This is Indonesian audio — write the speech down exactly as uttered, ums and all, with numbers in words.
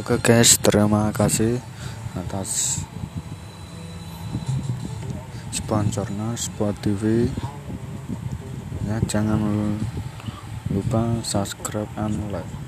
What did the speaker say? Oke guys, terima kasih atas sponsornya SPOT T V ya, jangan lupa subscribe and like.